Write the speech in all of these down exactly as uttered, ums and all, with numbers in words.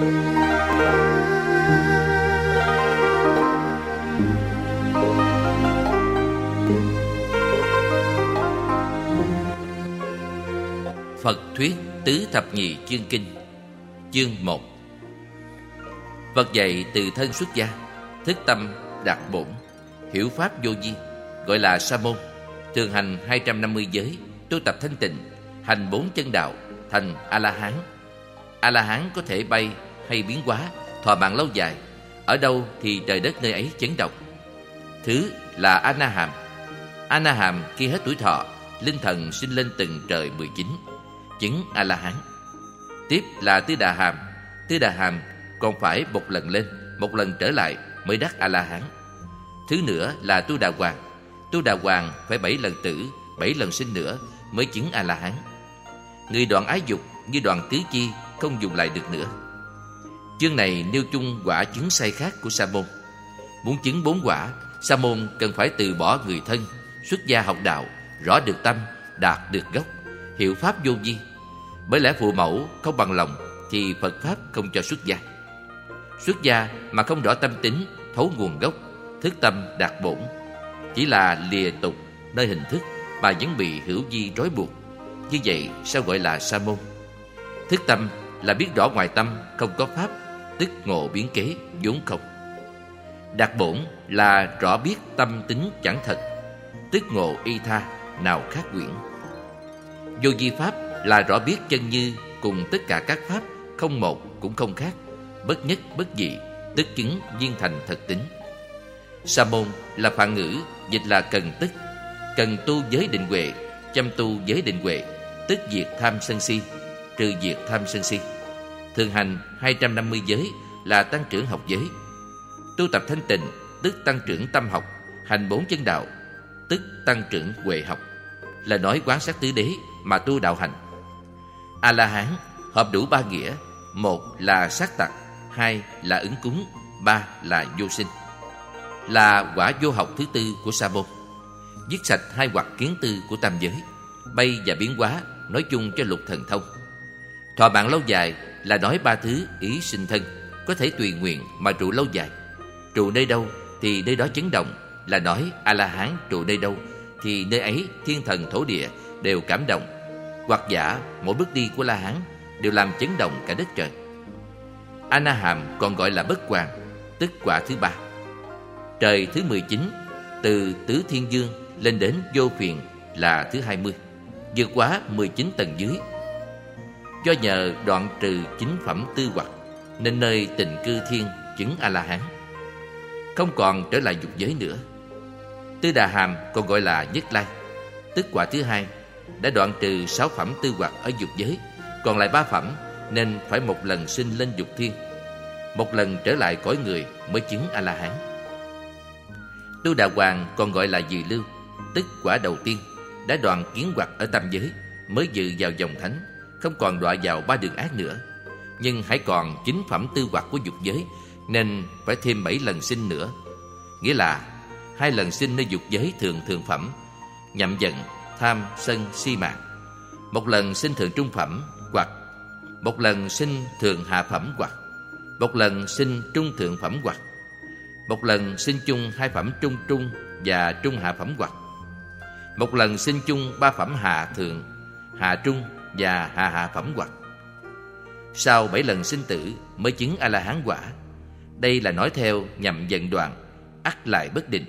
Phật Thuyết Tứ Thập Nhị Chương Kinh. Chương một. Phật dạy từ thân xuất gia, thức tâm đạt bổn, hiểu pháp vô vi, gọi là sa môn, thường hành hai trăm năm mươi giới, tu tập thanh tịnh, hành bốn chân đạo, thành A-la-hán. A-la-hán có thể bay hay biến hóa, thọ mạng lâu dài, ở đâu thì trời đất nơi ấy chấn động. Thứ là A-na-hàm. A-na-hàm khi hết tuổi thọ, linh thần sinh lên từng trời mười chín, chứng A-la-hán. Tiếp là tứ đà hàm. Tứ đà hàm còn phải một lần lên, một lần trở lại mới đắc A-la-hán. Thứ nữa là tu đà hoàng. Tu đà hoàng phải bảy lần tử, bảy lần sinh nữa mới chứng A-la-hán. Người đoạn ái dục như đoạn tứ chi không dùng lại được nữa. Chương này nêu chung quả chứng sai khác của sa môn. Muốn chứng bốn quả, sa môn cần phải từ bỏ người thân, xuất gia học đạo, rõ được tâm, đạt được gốc, hiểu pháp vô vi. Bởi lẽ phụ mẫu không bằng lòng thì Phật pháp không cho xuất gia. Xuất gia mà không rõ tâm tính, thấu nguồn gốc, thức tâm đạt bổn, chỉ là lìa tục nơi hình thức mà vẫn bị hữu vi trói buộc, như vậy sao gọi là sa môn? Thức tâm là biết rõ ngoài tâm không có pháp, tức ngộ biến kế vốn không. Đạt bổn là rõ biết tâm tính chẳng thật, tức ngộ y tha nào khác quyển. Vô vi pháp là rõ biết chân như cùng tất cả các pháp, không một cũng không khác, bất nhất bất dị, tức chứng viên thành thật tính. Sa môn là phạn ngữ, dịch là cần tức. Cần tu giới định huệ, chăm tu giới định huệ, tức diệt tham sân si, trừ diệt tham sân si. Thường hành hai trăm năm mươi giới là tăng trưởng học giới. Tu tập thanh tịnh, tức tăng trưởng tâm học. Hành bốn chân đạo, tức tăng trưởng huệ học, là nói quán sát tứ đế mà tu đạo hành. A-la-hán hợp đủ ba nghĩa: một là sát tặc, hai là ứng cúng, ba là vô sinh. Là quả vô học thứ tư của sa môn, giết sạch hai hoặc kiến tư của tam giới, bay và biến hóa, nói chung cho lục thần thông. Thọ mạng lâu dài là nói ba thứ ý sinh thân, có thể tùy nguyện mà trụ lâu dài. Trụ nơi đâu thì nơi đó chấn động, là nói A-la-hán trụ nơi đâu thì nơi ấy thiên thần thổ địa đều cảm động, hoặc giả mỗi bước đi của la-hán đều làm chấn động cả đất trời. A-na-hàm còn gọi là bất hoàng, tức quả thứ ba. Trời thứ mười chín, từ tứ thiên dương lên đến vô phiền là thứ hai mươi, vượt quá mười chín tầng dưới. Do nhờ đoạn trừ chính phẩm tư hoặc, nên nơi tịnh cư thiên chứng A-la-hán, không còn trở lại dục giới nữa. Tứ đà hàm còn gọi là nhất lai, tức quả thứ hai, đã đoạn trừ sáu phẩm tư hoặc ở dục giới, còn lại ba phẩm nên phải một lần sinh lên dục thiên, một lần trở lại cõi người mới chứng A-la-hán. Tu đà hoàng còn gọi là dự lưu, tức quả đầu tiên, đã đoạn kiến hoặc ở tam giới, mới dự vào dòng thánh, không còn đọa vào ba đường ác nữa. Nhưng hãy còn chín phẩm tư hoặc của dục giới nên phải thêm bảy lần sinh nữa, nghĩa là hai lần sinh nơi dục giới thường thượng phẩm, nhậm giận, tham, sân, si mạng, một lần sinh thượng trung phẩm hoặc một lần sinh thượng hạ phẩm hoặc một lần sinh trung thượng phẩm hoặc một lần sinh chung hai phẩm trung trung và trung hạ phẩm hoặc một lần sinh chung ba phẩm hạ thượng, hạ trung và hạ hạ phẩm hoặc. Sau bảy lần sinh tử mới chứng A-la-hán quả. Đây là nói theo nhằm dần đoạn, ắt lại bất định.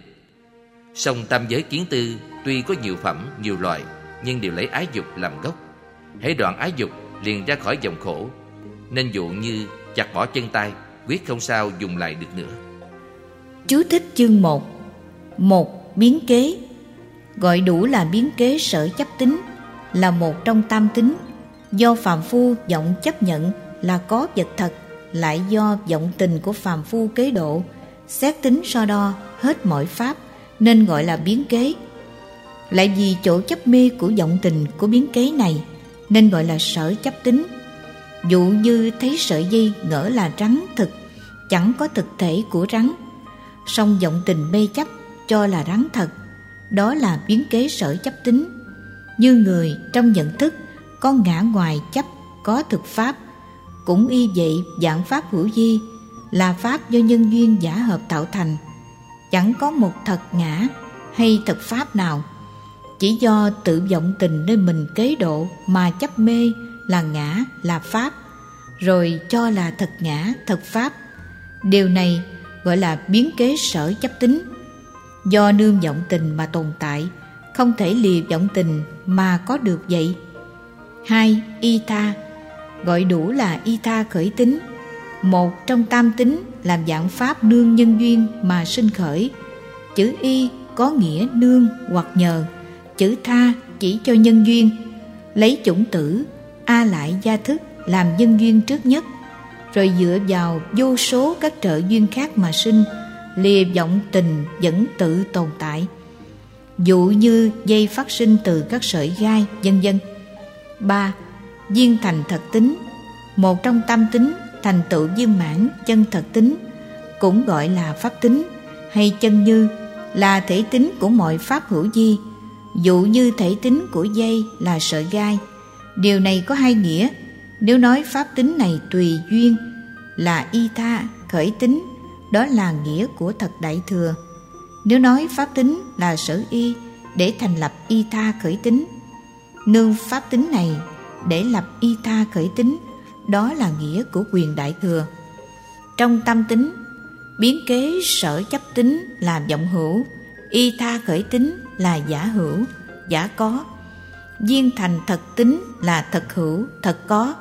Song tam giới kiến tư tuy có nhiều phẩm, nhiều loại, nhưng đều lấy ái dục làm gốc. Hễ đoạn ái dục liền ra khỏi vòng khổ, nên dụ như chặt bỏ chân tay, quyết không sao dùng lại được nữa. Chú thích chương một. Một, biến kế. Gọi đủ là biến kế sở chấp tính, là một trong tam tính, do phàm phu vọng chấp nhận là có vật thật, lại do vọng tình của phàm phu kế độ, xét tính so đo hết mọi pháp, nên gọi là biến kế. Lại vì chỗ chấp mê của vọng tình của biến kế này, nên gọi là sở chấp tính. Dụ như thấy sợi dây ngỡ là rắn thực, chẳng có thực thể của rắn, song vọng tình mê chấp cho là rắn thật, đó là biến kế sở chấp tính. Như người trong nhận thức có ngã ngoài chấp, có thực pháp, Cũng y vậy, dạng pháp hữu vi là pháp do nhân duyên giả hợp tạo thành, chẳng có một thật ngã hay thật pháp nào. Chỉ do tự vọng tình nơi mình kế độ mà chấp mê là ngã, là pháp, rồi cho là thật ngã, thật pháp. Điều này gọi là biến kế sở chấp tính. Do nương vọng tình mà tồn tại, không thể lìa vọng tình mà có được vậy. Hai, y tha, gọi đủ là y tha khởi tính, một trong tam tính, làm dạng pháp nương nhân duyên mà sinh khởi. Chữ y có nghĩa nương hoặc nhờ, chữ tha chỉ cho nhân duyên, lấy chủng tử a lại gia thức làm nhân duyên trước nhất, rồi dựa vào vô số các trợ duyên khác mà sinh, lìa vọng tình vẫn tự tồn tại, dụ như dây phát sinh từ các sợi gai, vân vân. Ba, viên thành thật tính, một trong tam tính, thành tựu viên mãn chân thật tính, cũng gọi là pháp tính hay chân như, là thể tính của mọi pháp hữu vi, dụ như thể tính của dây là sợi gai. Điều này có hai nghĩa. Nếu nói pháp tính này tùy duyên là y tha khởi tính, đó là nghĩa của thật đại thừa. Nếu nói pháp tính là sở y để thành lập y tha khởi tính, nương pháp tính này để lập y tha khởi tính, đó là nghĩa của quyền đại thừa. Trong tam tính, biến kế sở chấp tính là vọng hữu, y tha khởi tính là giả hữu, giả có, viên thành thật tính là thật hữu, thật có,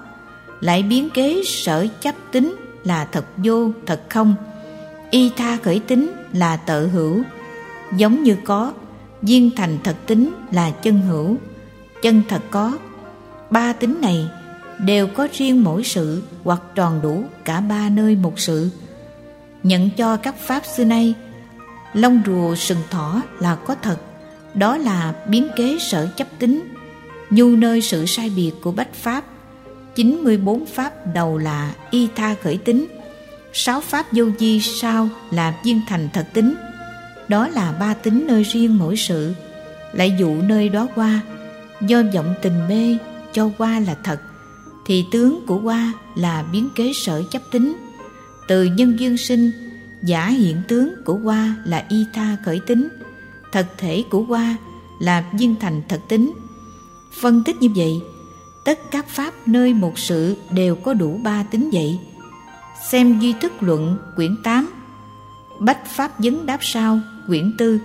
lại biến kế sở chấp tính là thật vô, thật không, y tha khởi tính là tự hữu, giống như có, viên thành thật tính là chân hữu, chân thật có. Ba tính này đều có riêng mỗi sự hoặc tròn đủ cả ba nơi một sự. Nhận cho các pháp xưa nay, lông rùa sừng thỏ là có thật, đó là biến kế sở chấp tính, nhu nơi sự sai biệt của bách pháp. Chín mươi bốn pháp đầu là y tha khởi tính, sáu pháp vô vi sau là viên thành thật tính, đó là ba tính nơi riêng mỗi sự, lại dụ nơi đó qua, do vọng tình mê cho qua là thật, thì tướng của qua là biến kế sở chấp tính. Từ nhân duyên sinh, giả hiện tướng của qua là y tha khởi tính, thật thể của qua là viên thành thật tính. Phân tích như vậy, tất các pháp nơi một sự đều có đủ ba tính vậy. Xem Duy Thức Luận quyển tám, Bách Pháp Vấn Đáp Sao quyển tư.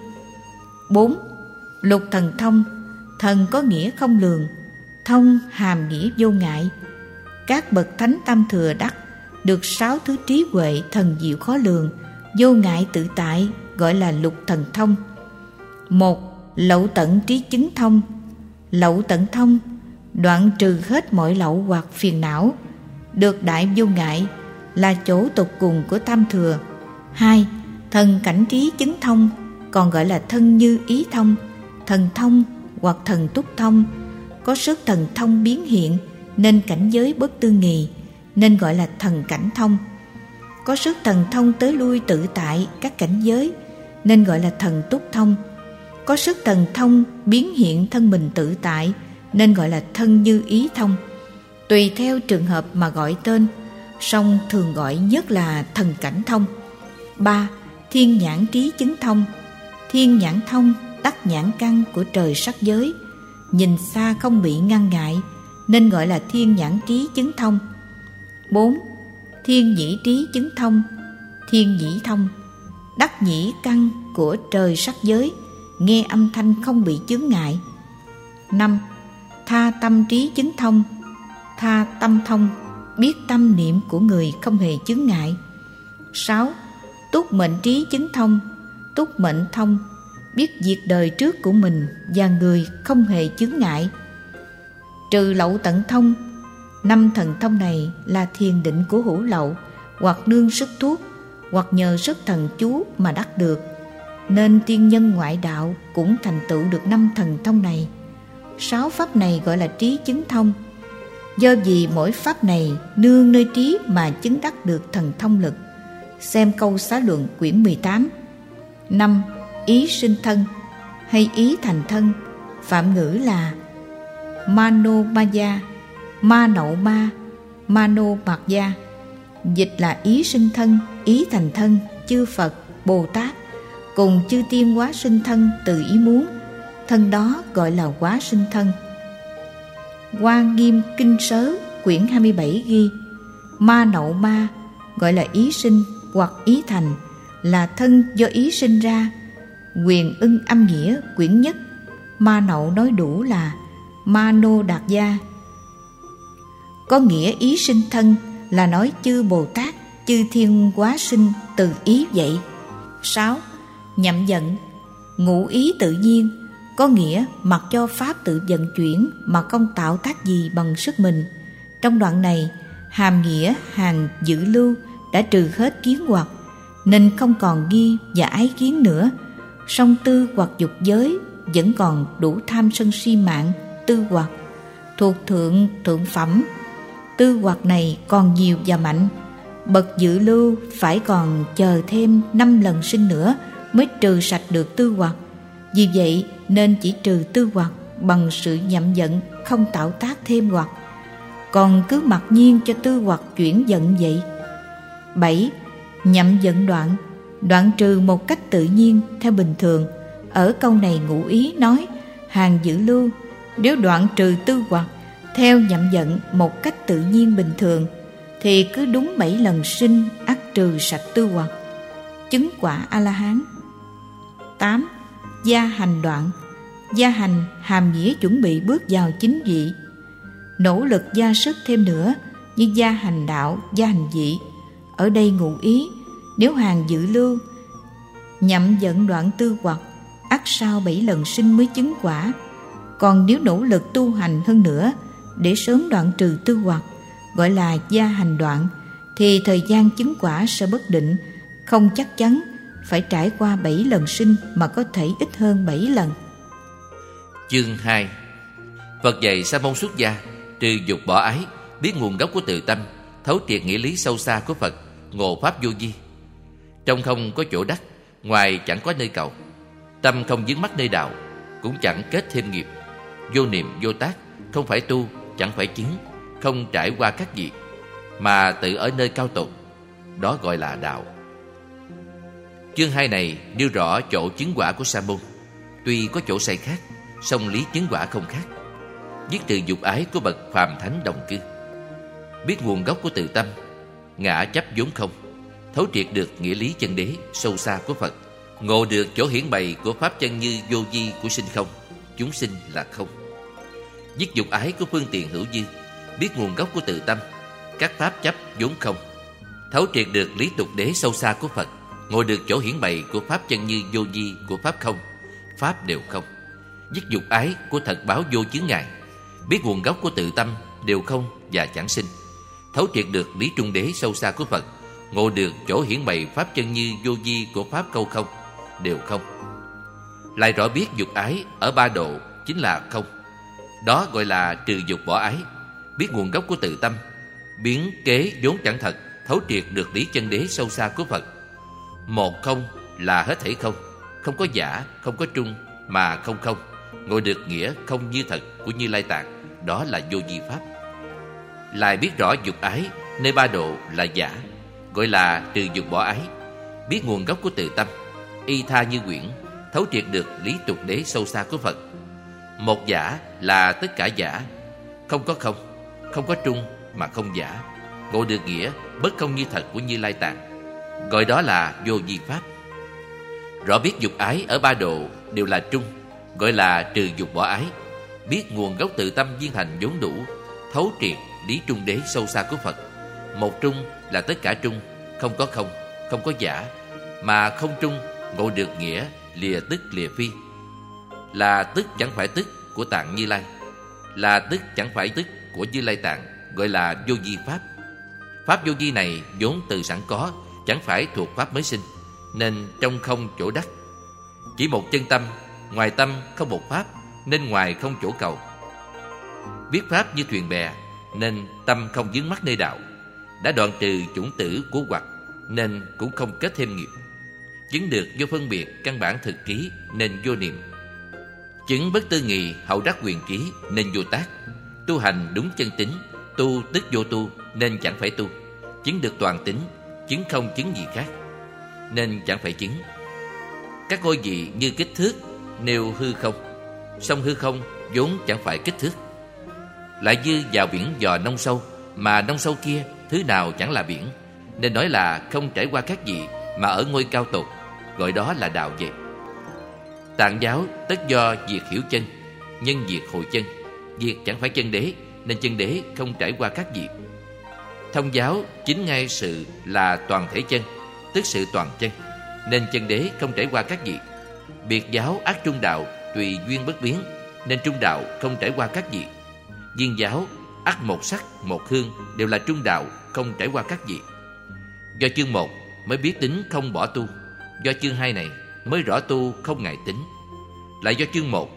Bốn, lục thần thông, thần có nghĩa không lường, thông hàm nghĩa vô ngại. Các bậc thánh tam thừa đắc được sáu thứ trí huệ thần diệu khó lường, vô ngại tự tại, gọi là lục thần thông. Một, lậu tận trí chứng thông. Lậu tận thông, đoạn trừ hết mọi lậu hoặc phiền não, được đại vô ngại, là chỗ tột cùng của tam thừa. Hai, thần cảnh trí chứng thông, còn gọi là thân như ý thông, thần thông hoặc thần túc thông, có sức thần thông biến hiện nên cảnh giới bất tư nghì, nên gọi là thần cảnh thông. Có sức thần thông tới lui tự tại các cảnh giới, nên gọi là thần túc thông. Có sức thần thông biến hiện thân mình tự tại, nên gọi là thân như ý thông. Tùy theo trường hợp mà gọi tên, song thường gọi nhất là thần cảnh thông. Ba, thiên nhãn trí chứng thông. Thiên nhãn thông đắc nhãn căn của trời sắc giới, nhìn xa không bị ngăn ngại, nên gọi là thiên nhãn trí chứng thông. Bốn, thiên nhĩ trí chứng thông. Thiên nhĩ thông đắc nhĩ căn của trời sắc giới, nghe âm thanh không bị chướng ngại. Năm, tha tâm trí chứng thông. Tha tâm thông, biết tâm niệm của người không hề chướng ngại. Sáu, túc mệnh trí chứng thông. Túc mệnh thông, biết việc đời trước của mình và người không hề chướng ngại. Trừ lậu tận thông, năm thần thông này là thiền định của hữu lậu, hoặc nương sức thuốc, hoặc nhờ sức thần chú mà đắc được, nên tiên nhân ngoại đạo cũng thành tựu được năm thần thông này. Sáu pháp này gọi là trí chứng thông. Do vì mỗi pháp này nương nơi trí mà chứng đắc được thần thông lực. Xem câu Xá Luận quyển mười tám. Năm, ý sinh thân hay ý thành thân, phạm ngữ là mano maya, ma nậu ma, Mano Mạt Gia, dịch là ý sinh thân, ý thành thân, chư Phật, Bồ Tát cùng chư tiên hóa sinh thân từ ý muốn, thân đó gọi là hóa sinh thân. Hoa Nghiêm Kinh Sớ quyển hai mươi bảy ghi: Ma Nậu Ma gọi là ý sinh hoặc ý thành, là thân do ý sinh ra. Quyền Ưng Âm Nghĩa quyển nhất, Ma Nậu nói đủ là Mano Đạt Gia, có nghĩa ý sinh thân, là nói chư Bồ Tát, chư thiên hóa sinh từ ý vậy. Sáu, Nhậm Vận, ngụ ý tự nhiên, có nghĩa mặc cho pháp tự vận chuyển mà không tạo tác gì bằng sức mình. Trong đoạn này, hàm nghĩa hàng dự lưu đã trừ hết kiến hoặc, nên không còn nghi và ái kiến nữa. Song tư hoặc dục giới vẫn còn đủ tham sân si mạng, tư hoặc thuộc thượng thượng phẩm. Tư hoặc này còn nhiều và mạnh, bậc dự lưu phải còn chờ thêm năm lần sinh nữa mới trừ sạch được tư hoặc. Vì vậy nên chỉ trừ tư hoặc bằng sự nhậm vận, không tạo tác thêm hoặc, còn cứ mặc nhiên cho tư hoặc chuyển vận vậy. Bảy, Nhậm Vận đoạn, đoạn trừ một cách tự nhiên theo bình thường. Ở câu này ngụ ý nói hàng dự lưu, nếu đoạn trừ tư hoặc theo nhậm vận một cách tự nhiên bình thường thì cứ đúng bảy lần sinh ắt trừ sạch tư hoặc, chứng quả A-la-hán. Tám, Gia Hành đoạn, gia hành hàm nghĩa chuẩn bị bước vào chính vị, nỗ lực gia sức thêm nữa, như gia hành đạo, gia hành vị. Ở đây ngụ ý nếu hàng dự lưu nhậm vận đoạn tư hoặc ắt sau bảy lần sinh mới chứng quả, còn nếu nỗ lực tu hành hơn nữa để sớm đoạn trừ tư hoặc gọi là gia hành đoạn, thì thời gian chứng quả sẽ bất định, không chắc chắn, phải trải qua bảy lần sinh mà có thể ít hơn bảy lần. Chương hai. Phật dạy sa môn xuất gia trừ dục bỏ ái, biết nguồn gốc của tự tâm, thấu triệt nghĩa lý sâu xa của Phật, ngộ pháp vô vi. Trong không có chỗ đắc, ngoài chẳng có nơi cầu, tâm không dính mắc nơi đạo, cũng chẳng kết thêm nghiệp, vô niệm vô tác, không phải tu, chẳng phải chứng, không trải qua các gì, mà tự ở nơi cao tột, đó gọi là đạo. Chương hai này nêu rõ chỗ chứng quả của sa môn, tuy có chỗ sai khác, song lý chứng quả không khác. Dứt trừ dục ái của bậc phàm thánh đồng cư, biết nguồn gốc của tự tâm, ngã chấp vốn không, thấu triệt được nghĩa lý chân đế sâu xa của Phật, ngộ được chỗ hiển bày của pháp chân như vô vi của sinh không, chúng sinh là không. Dứt dục ái của phương tiện hữu dư, biết nguồn gốc của tự tâm, các pháp chấp vốn không, thấu triệt được lý tục đế sâu xa của Phật, ngộ được chỗ hiển bày của pháp chân như vô vi của pháp không, pháp đều không. Dứt dục ái của thật báo vô chướng ngại, biết nguồn gốc của tự tâm đều không và chẳng sinh, thấu triệt được lý trung đế sâu xa của Phật, ngộ được chỗ hiển bày pháp chân như vô vi của pháp câu không, đều không. Lại rõ biết dục ái ở ba độ chính là không, đó gọi là trừ dục bỏ ái, biết nguồn gốc của tự tâm, biến kế vốn chẳng thật, thấu triệt được lý chân đế sâu xa của Phật. Một không là hết thảy không, không có giả, không có trung, mà không không, ngộ được nghĩa không như thật của Như Lai Tạng, đó là vô vi pháp. Lại biết rõ dục ái nơi ba độ là giả, gọi là trừ dục bỏ ái, biết nguồn gốc của tự tâm, y tha như quyển, thấu triệt được lý tục đế sâu xa của Phật. Một giả là tất cả giả, không có không, không có trung mà không giả, ngộ được nghĩa bất không như thật của Như Lai Tạng, gọi đó là vô vi pháp. Rõ biết dục ái ở ba độ đều là trung, gọi là trừ dục bỏ ái, biết nguồn gốc tự tâm viên thành vốn đủ, thấu triệt lý trung đế sâu xa của Phật. Một trung là tất cả trung, không có không, không có giả, mà không trung, ngộ được nghĩa lìa tức lìa phi, là tức chẳng phải tức của Tạng Như Lai, là tức chẳng phải tức của Như Lai Tạng, gọi là vô vi pháp. Pháp vô vi này vốn từ sẵn có, chẳng phải thuộc pháp mới sinh, nên trong không chỗ đắc, chỉ một chân tâm, ngoài tâm không một pháp, nên ngoài không chỗ cầu. Biết pháp như thuyền bè, nên tâm không vướng mắc nơi đạo, đã đoạn trừ chủng tử của hoặc, nên cũng không kết thêm nghiệp. Chứng được vô phân biệt căn bản thực ký, nên vô niệm. Chứng bất tư nghị hậu đắc quyền ký, nên vô tác. Tu hành đúng chân tính, Tu tức vô tu nên chẳng phải tu. Chứng được toàn tính, chứng không chứng gì khác nên chẳng phải chứng. Các ngôi vị như kích thước nêu hư không, sông hư không vốn chẳng phải kích thước. Lại như vào biển dò nông sâu, mà nông sâu kia thứ nào chẳng là biển, nên nói là không trải qua các gì mà ở ngôi cao tột, gọi đó là đạo vậy. Tạng giáo tất do việc hiểu chân, nhân việc hội chân. Việc chẳng phải chân đế nên chân đế không trải qua các việc. Thông giáo chính ngay sự là toàn thể chân, tức sự toàn chân, nên chân đế không trải qua các việc. Biệt giáo ác trung đạo, tùy duyên bất biến, nên trung đạo không trải qua các việc. Viên giáo ác một sắc một hương đều là trung đạo, không trải qua các việc. Do chương một mới biết tính không bỏ tu, do chương hai này mới rõ tu không ngại tính. Lại do chương một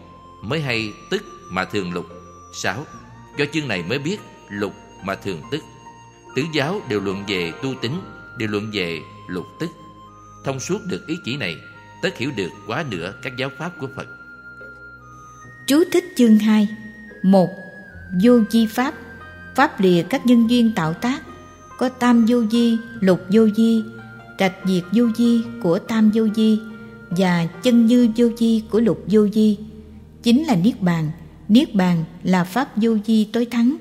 mới hay tức mà thường lục. Sáu, do chương này mới biết lục mà thường tức. Tứ giáo đều luận về tu tính, đều luận về lục tức. Thông suốt được ý chỉ này, tất hiểu được quá nửa các giáo pháp của Phật. Chú thích chương hai. Một, vô vi pháp, pháp lìa các nhân duyên tạo tác, có tam vô vi, lục vô vi, trạch diệt vô vi của tam vô vi và chân như vô vi của lục vô vi, chính là niết bàn. Niết bàn là pháp vô vi tối thắng.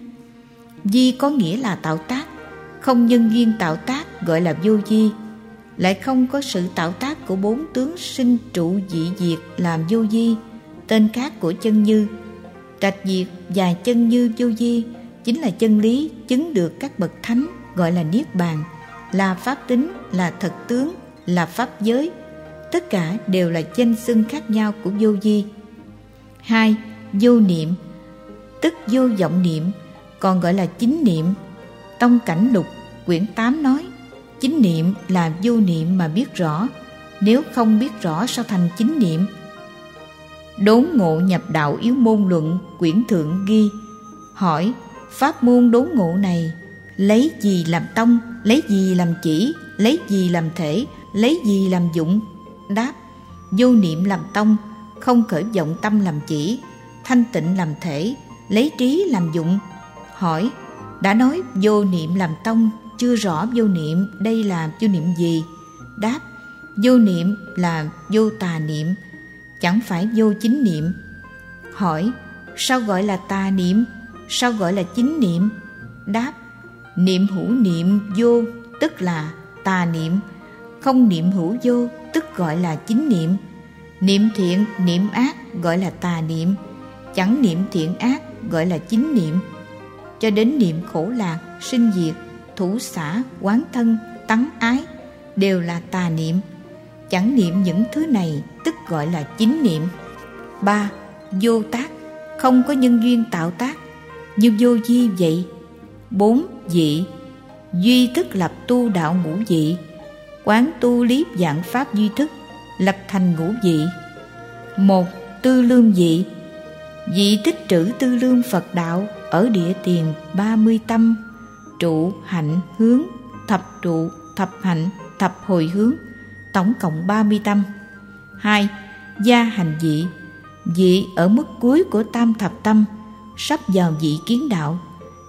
Vi có nghĩa là tạo tác, không nhân duyên tạo tác gọi là vô vi. Lại không có sự tạo tác của bốn tướng sinh trụ dị diệt làm vô vi, tên khác của chân như. Trạch diệt và chân như vô vi chính là chân lý chứng được các bậc thánh, gọi là niết bàn, là pháp tính, là thật tướng, là pháp giới. Tất cả đều là danh xưng khác nhau của vô vi. Hai, vô niệm, tức vô vọng niệm, còn gọi là chính niệm. Tông Cảnh Lục quyển tám nói, chính niệm là vô niệm mà biết rõ, nếu không biết rõ sao thành chính niệm. Đốn Ngộ Nhập Đạo Yếu Môn Luận quyển thượng ghi, hỏi pháp môn đốn ngộ này lấy gì làm tông, lấy gì làm chỉ, lấy gì làm thể, lấy gì làm dụng? Đáp, vô niệm làm tông, không khởi vọng tâm làm chỉ, thanh tịnh làm thể, lấy trí làm dụng. Hỏi, đã nói vô niệm làm tông, chưa rõ vô niệm đây là vô niệm gì? Đáp, vô niệm là vô tà niệm, chẳng phải vô chính niệm. Hỏi, sao gọi là tà niệm, sao gọi là chính niệm? Đáp, niệm hữu niệm vô tức là tà niệm, không niệm hữu vô tức gọi là chính niệm. Niệm thiện niệm ác gọi là tà niệm, chẳng niệm thiện ác gọi là chính niệm. Cho đến niệm khổ lạc, sinh diệt, thủ xã, quán thân, tắng ái đều là tà niệm, chẳng niệm những thứ này tức gọi là chính niệm. Ba, vô tác, không có nhân duyên tạo tác như vô vi vậy. Bốn, dị, duy thức lập tu đạo ngũ dị, quán tu lý vạn pháp duy thức, lập thành ngũ dị. Một, tư lương dị, dị tích trữ tư lương Phật đạo ở địa tiền ba mươi tâm, trụ hạnh hướng, thập trụ, thập hạnh, thập hồi hướng, tổng cộng ba mươi tâm. Hai, gia hành dị, dị ở mức cuối của tam thập tâm, sắp vào dị kiến đạo,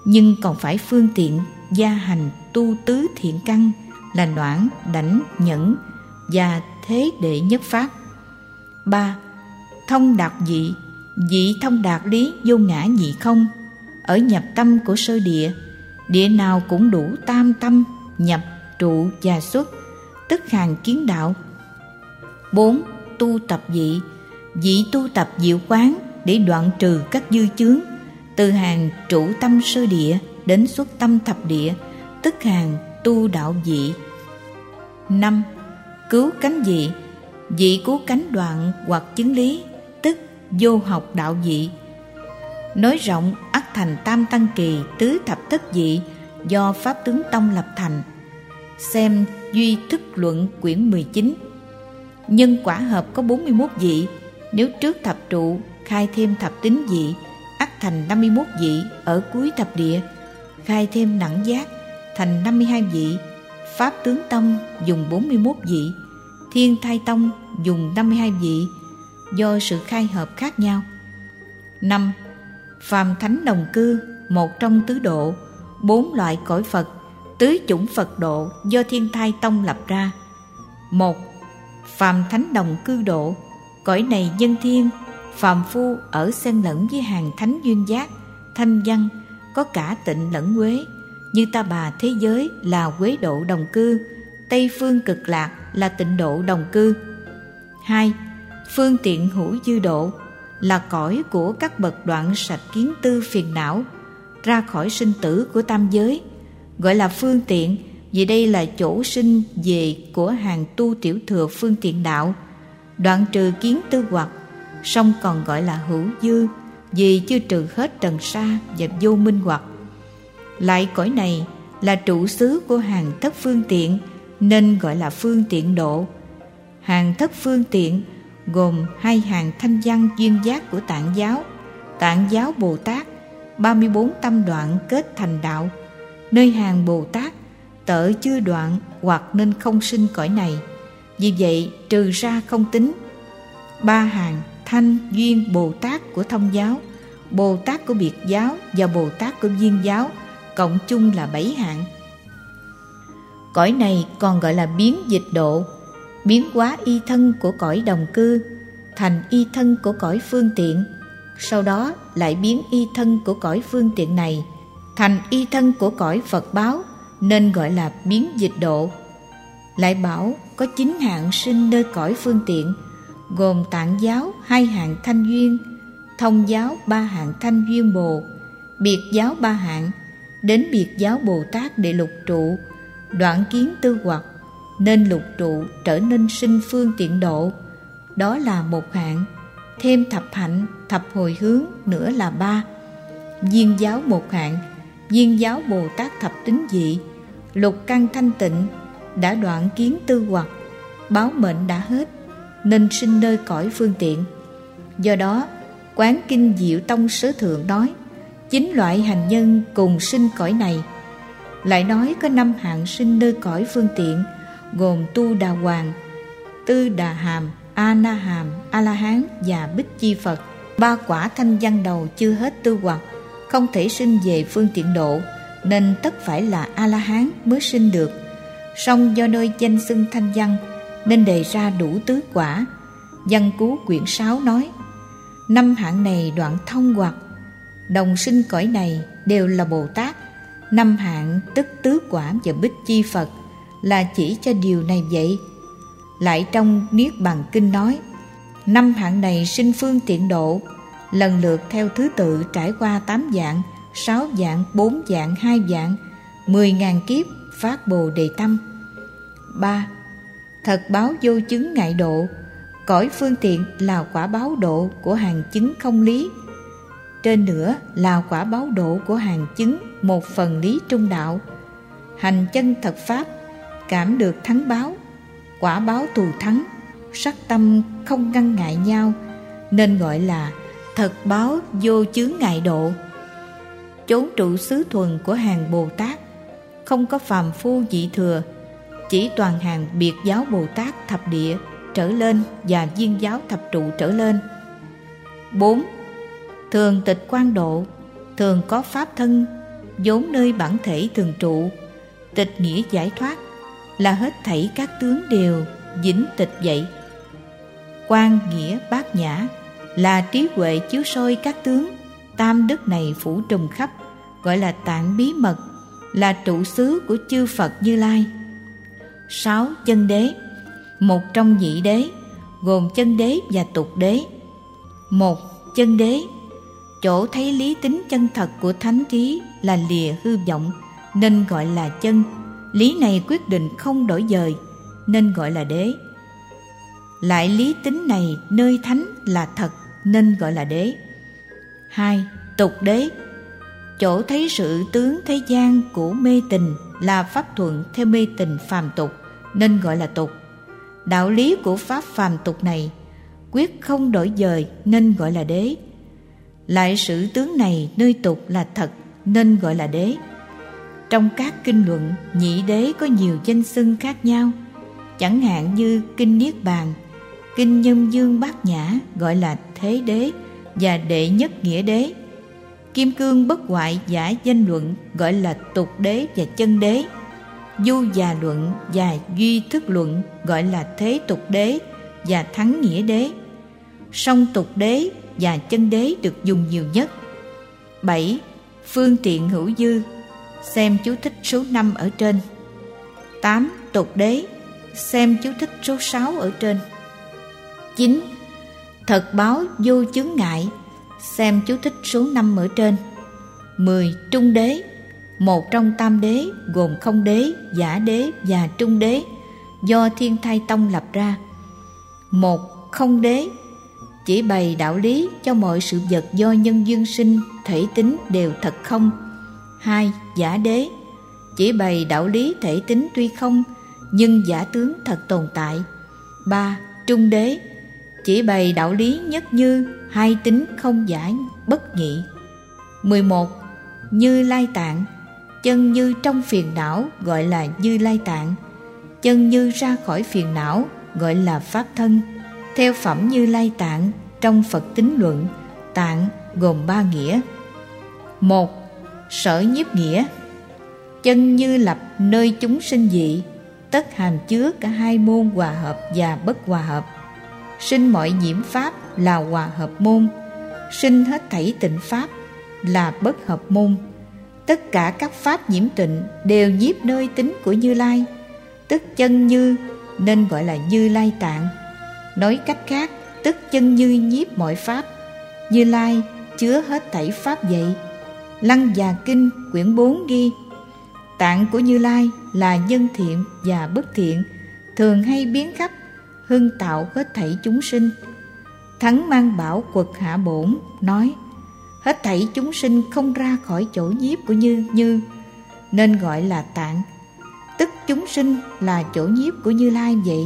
nhưng còn phải phương tiện gia hành tu tứ thiện căn là noãn, đảnh, nhẫn và thế đệ nhất pháp. Ba, thông đạt dị, dị thông đạt lý vô ngã nhị không, ở nhập tâm của sơ địa, địa nào cũng đủ tam tâm, nhập, trụ và xuất, tức hàng kiến đạo. Bốn, tu tập dị, dị tu tập diệu quán để đoạn trừ các dư chướng, từ hàng trụ tâm sơ địa đến xuất tâm thập địa, tức hàng tu đạo dị. Năm, cứu cánh dị, dị cứu cánh đoạn hoặc chứng lý, tức vô học đạo dị. Nói rộng ắt thành tam tăng kỳ tứ thập thất dị, do pháp tướng tông lập thành. Xem Duy Thức Luận quyển mười chín. Nhân quả hợp có bốn mươi mốt dị, nếu trước thập trụ khai thêm thập tính dị, ắt thành năm mươi mốt dị ở cuối thập địa, khai thêm nặng giác thành năm mươi hai dị. Pháp tướng tông dùng bốn mươi mốt dị, Thiên Thai tông dùng năm mươi hai dị, do sự khai hợp khác nhau. Năm, phàm thánh đồng cư, một trong tứ độ, bốn loại cõi Phật, tứ chủng Phật độ do Thiên Thai Tông lập ra. Một, phàm thánh đồng cư độ, cõi này dân thiên, phàm phu ở xen lẫn với hàng thánh duyên giác, thanh văn, có cả tịnh lẫn quế, như Ta Bà thế giới là quế độ đồng cư, Tây phương cực lạc là tịnh độ đồng cư. Hai, phương tiện hữu dư độ, là cõi của các bậc đoạn sạch kiến tư phiền não, ra khỏi sinh tử của tam giới, gọi là phương tiện vì đây là chỗ sinh về của hàng tu tiểu thừa phương tiện đạo, đoạn trừ kiến tư hoặc, song còn gọi là hữu dư vì chưa trừ hết trần sa và vô minh hoặc. Lại cõi này là trụ xứ của hàng thất phương tiện nên gọi là phương tiện độ. Hàng thất phương tiện gồm hai hàng thanh văn duyên giác của Tạng giáo, Tạng giáo Bồ Tát, ba mươi bốn tâm đoạn kết thành đạo, nơi hàng Bồ Tát tợ chưa đoạn hoặc nên không sinh cõi này, vì vậy trừ ra không tính. Ba hàng thanh duyên Bồ Tát của Thông giáo, Bồ Tát của Biệt giáo và Bồ Tát của Viên giáo cộng chung là bảy hạng. Cõi này còn gọi là biến dịch độ, biến hóa y thân của cõi đồng cư thành y thân của cõi phương tiện, sau đó lại biến y thân của cõi phương tiện này thành y thân của cõi Phật báo nên gọi là biến dịch độ. Lại bảo có chín hạng sinh nơi cõi phương tiện, gồm Tạng giáo hai hạng thanh duyên, Thông giáo ba hạng thanh duyên bồ, Biệt giáo ba hạng, đến Biệt giáo Bồ Tát để lục trụ, đoạn kiến tư hoặc nên lục trụ trở nên sinh phương tiện độ, đó là một hạng. Thêm thập hạnh, thập hồi hướng nữa là ba. Viên giáo một hạng, Viên giáo Bồ Tát thập tính dị, lục căn thanh tịnh, đã đoạn kiến tư hoặc, báo mệnh đã hết nên sinh nơi cõi phương tiện. Do đó Quán Kinh Diệu Tông Sớ Thượng nói chín loại hành nhân cùng sinh cõi này. Lại nói có năm hạng sinh nơi cõi phương tiện, gồm Tu Đà Hoàng, Tư Đà Hàm, A Na Hàm, A La Hán và Bích Chi Phật. Ba quả thanh văn đầu chưa hết tư hoặc, không thể sinh về phương tiện độ nên tất phải là A La Hán mới sinh được. Song do nơi danh xưng thanh văn nên đề ra đủ tứ quả. Văn Cú quyển sáu nói năm hạng này đoạn thông hoặc, đồng sinh cõi này đều là Bồ Tát. Năm hạng tức tứ quả và Bích Chi Phật là chỉ cho điều này vậy. Lại trong Niết Bàn Kinh nói năm hạng này sinh phương tiện độ, lần lượt theo thứ tự trải qua tám dạng, sáu dạng, bốn dạng, hai dạng, mười ngàn kiếp phát Bồ Đề tâm. Ba, thật báo vô chứng ngại độ, cõi phương tiện là quả báo độ của hàng chứng không lý, trên nữa là quả báo độ của hàng chứng một phần lý trung đạo, hành chân thật pháp, cảm được thắng báo, quả báo thù thắng, sắc tâm không ngăn ngại nhau nên gọi là thật báo vô chướng ngại độ. Chốn trụ xứ thuần của hàng Bồ Tát không có phàm phu dị thừa, chỉ toàn hàng Biệt giáo Bồ Tát thập địa trở lên và Viên giáo thập trụ trở lên. Bốn, thường tịch quan độ, thường có pháp thân vốn nơi bản thể thường trụ, tịch nghĩa giải thoát là hết thảy các tướng đều vĩnh tịch vậy. Quan nghĩa bát nhã là trí huệ chiếu soi các tướng, tam đức này phủ trùm khắp, gọi là tạng bí mật, là trụ xứ của chư Phật Như Lai. Sáu, chân đế, một trong nhị đế, gồm chân đế và tục đế. Một, chân đế, chỗ thấy lý tính chân thật của thánh trí là lìa hư vọng nên gọi là chân, lý này quyết định không đổi dời nên gọi là đế. Lại lý tính này nơi thánh là thật nên gọi là đế. Hai, tục đế, chỗ thấy sự tướng thế gian của mê tình là pháp thuận theo mê tình phàm tục nên gọi là tục, đạo lý của pháp phàm tục này quyết không đổi dời nên gọi là đế. Lại sự tướng này nơi tục là thật nên gọi là đế. Trong các kinh luận, nhị đế có nhiều danh xưng khác nhau, chẳng hạn như Kinh Niết Bàn, Kinh Nhân Dương Bát Nhã gọi là Thế đế và Đệ Nhất Nghĩa đế. Kim Cương Bất Hoại Giả Danh Luận gọi là Tục Đế và Chân Đế. Du Già Luận và Duy Thức Luận gọi là Thế Tục Đế và Thắng Nghĩa Đế. Song Tục Đế và Chân Đế được dùng nhiều nhất. bảy. Phương tiện hữu dư. Xem chú thích số năm ở trên. tám. Tục Đế. Xem chú thích số sáu ở trên. chín. Thật báo vô chướng ngại. Xem chú thích số năm ở trên. mười. Trung Đế. Một trong Tam Đế gồm Không Đế, Giả Đế và Trung Đế do Thiên Thai Tông lập ra. một. Không Đế chỉ bày đạo lý cho mọi sự vật do nhân duyên sinh, thể tính đều thật không. hai. Giả Đế chỉ bày đạo lý thể tính tuy không nhưng giả tướng thật tồn tại. ba. Trung Đế chỉ bày đạo lý nhất như, hai tính không giả bất nhị. mười một. Như Lai Tạng. Chân như trong phiền não gọi là Như Lai Tạng. Chân như ra khỏi phiền não gọi là Pháp Thân. Theo phẩm Như Lai Tạng trong Phật Tính Luận, Tạng gồm ba nghĩa. một. Sở nhiếp nghĩa. Chân như lập nơi chúng sinh dị, tất hàm chứa cả hai môn hòa hợp và bất hòa hợp. Sinh mọi nhiễm pháp là hòa hợp môn, sinh hết thảy tịnh pháp là bất hợp môn. Tất cả các pháp nhiễm tịnh đều nhiếp nơi tính của Như Lai, tức chân như, nên gọi là Như Lai Tạng. Nói cách khác, tức chân như nhiếp mọi pháp. Như Lai chứa hết thảy pháp vậy. Lăng Già Kinh quyển bốn ghi: tạng của Như Lai là nhân thiện và bất thiện, thường hay biến khắp, hưng tạo hết thảy chúng sinh. Thắng Mang Bảo Quật Hạ Bổn nói: hết thảy chúng sinh không ra khỏi chỗ nhiếp của Như Như, nên gọi là tạng, tức chúng sinh là chỗ nhiếp của Như Lai vậy.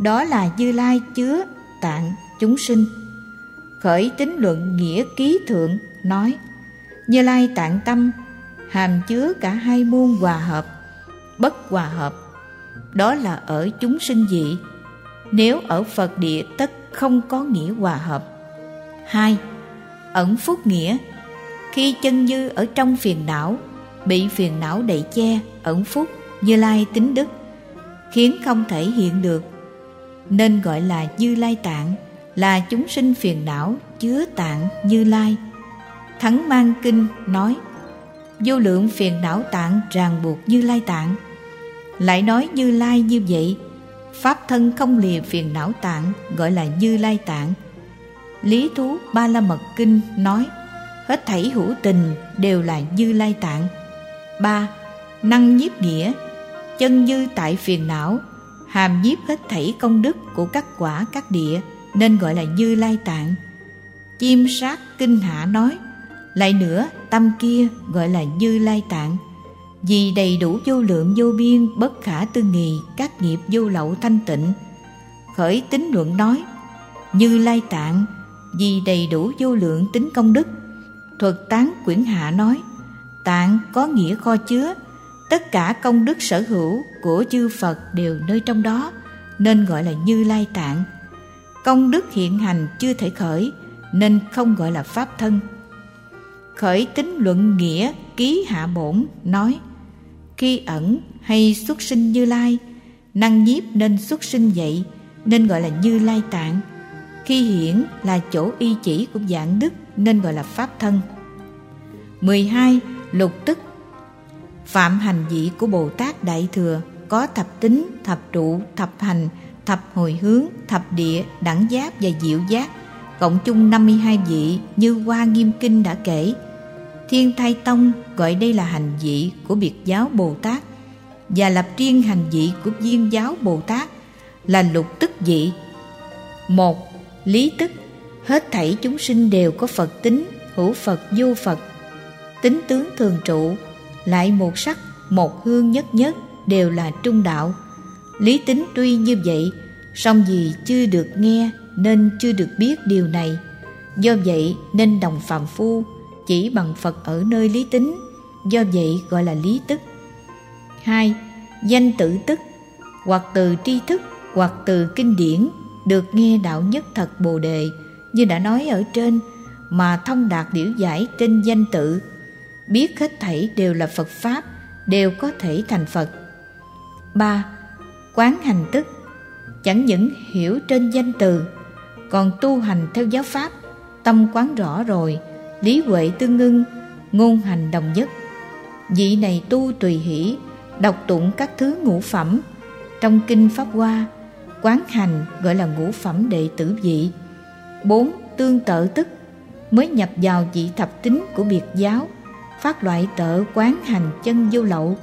Đó là Như Lai chứa tạng chúng sinh. Khởi Tính Luận Nghĩa Ký Thượng nói: Như Lai tạng tâm hàm chứa cả hai môn hòa hợp, bất hòa hợp. Đó là ở chúng sinh dị. Nếu ở Phật địa tất không có nghĩa hòa hợp. hai. Ẩn phúc nghĩa. Khi chân như ở trong phiền não, bị phiền não đậy che, ẩn phúc Như Lai tính đức, khiến không thể hiện được, nên gọi là Như Lai tạng, là chúng sinh phiền não chứa tạng Như Lai. Thắng Mang Kinh nói: vô lượng phiền não tạng ràng buộc Như Lai tạng. Lại nói Như Lai như vậy, pháp thân không lìa phiền não tạng gọi là Như Lai tạng. Lý Thú Ba La Mật Kinh nói: hết thảy hữu tình đều là Như Lai tạng. ba. Năng nhiếp nghĩa. Chân như tại phiền não, hàm nhiếp hết thảy công đức của các quả các địa, nên gọi là Như Lai tạng. Chiêm Sát Kinh Hạ nói: lại nữa tâm kia gọi là Như Lai tạng, vì đầy đủ vô lượng vô biên bất khả tư nghị các nghiệp vô lậu thanh tịnh. Khởi Tính Luận nói: Như Lai tạng vì đầy đủ vô lượng tính công đức. Thuật Tán quyển Hạ nói: tạng có nghĩa kho chứa, tất cả công đức sở hữu của chư Phật đều nơi trong đó, nên gọi là Như Lai tạng. Công đức hiện hành chưa thể khởi, nên không gọi là pháp thân. Khởi Tính Luận Nghĩa Ký Hạ Bổn nói: khi ẩn hay xuất sinh Như Lai, năng nhiếp nên xuất sinh vậy, nên gọi là Như Lai tạng. Khi hiển là chỗ y chỉ của dạng đức, nên gọi là pháp thân. mười hai. Lục tức. Phạm hành vị của Bồ Tát Đại Thừa có thập tính, thập trụ, thập hành, thập hồi hướng, thập địa, đẳng giác và diệu giác, cộng chung năm mươi hai vị như Hoa Nghiêm Kinh đã kể. Thiên Thai Tông gọi đây là hành vị của biệt giáo Bồ Tát, và lập riêng hành vị của viên giáo Bồ Tát là lục tức vị. một. Lý tức. Hết thảy chúng sinh đều có Phật tính, hữu Phật vô Phật, tính tướng thường trụ, lại một sắc một hương nhất nhất đều là trung đạo. Lý tính tuy như vậy, song vì chưa được nghe nên chưa được biết điều này, do vậy nên đồng phàm phu chỉ bằng Phật ở nơi lý tính, do vậy gọi là lý tức. hai. Danh tự tức. Hoặc từ tri thức, hoặc từ kinh điển, được nghe đạo nhất thật Bồ Đề như đã nói ở trên, mà thông đạt điểu giải kinh danh tự, biết hết thảy đều là Phật Pháp, đều có thể thành Phật. ba. Quán hành tức, chẳng những hiểu trên danh từ, còn tu hành theo giáo Pháp, tâm quán rõ rồi, lý huệ tương ngưng, ngôn hành đồng nhất. Vị này tu tùy hỷ, đọc tụng các thứ ngũ phẩm. Trong Kinh Pháp Hoa, quán hành gọi là ngũ phẩm đệ tử vị. bốn. Tương tự tức, mới nhập vào vị thập tính của biệt giáo, phát loại tợ quán hành chân vô lậu.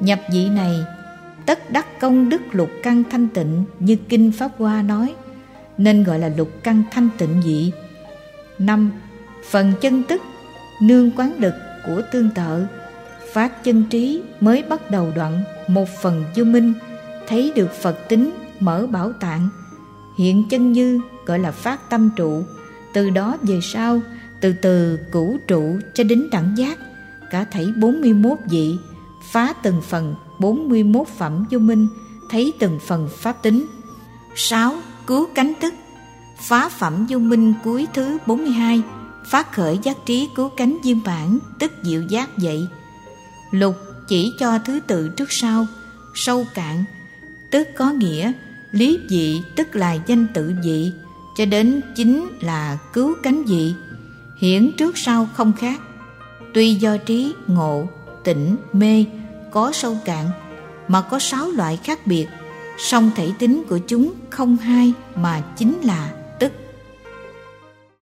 Nhập vị này, tất đắc công đức lục căn thanh tịnh như Kinh Pháp Hoa nói, nên gọi là lục căn thanh tịnh vị. năm. Phần chân tức, nương quán lực của tương tự, phát chân trí mới bắt đầu đoạn một phần vô minh, thấy được Phật tính, mở bảo tạng, hiện chân như gọi là phát tâm trụ. Từ đó về sau, từ từ cửu trụ cho đến đẳng giác, cả thảy bốn mươi mốt vị, phá từng phần bốn mươi mốt phẩm vô minh, thấy từng phần pháp tính. sáu. Cứu cánh tức, phá phẩm vô minh cuối thứ bốn mươi hai, phát khởi giác trí cứu cánh viên bản, tức diệu giác vậy. Lục chỉ cho thứ tự trước sau, sâu cạn tức có nghĩa lý vị, tức là danh tự vị, cho đến chính là cứu cánh vị, hiển trước sau không khác. Tuy do trí, ngộ, tỉnh, mê có sâu cạn mà có sáu loại khác biệt, song thể tính của chúng không hai mà chính là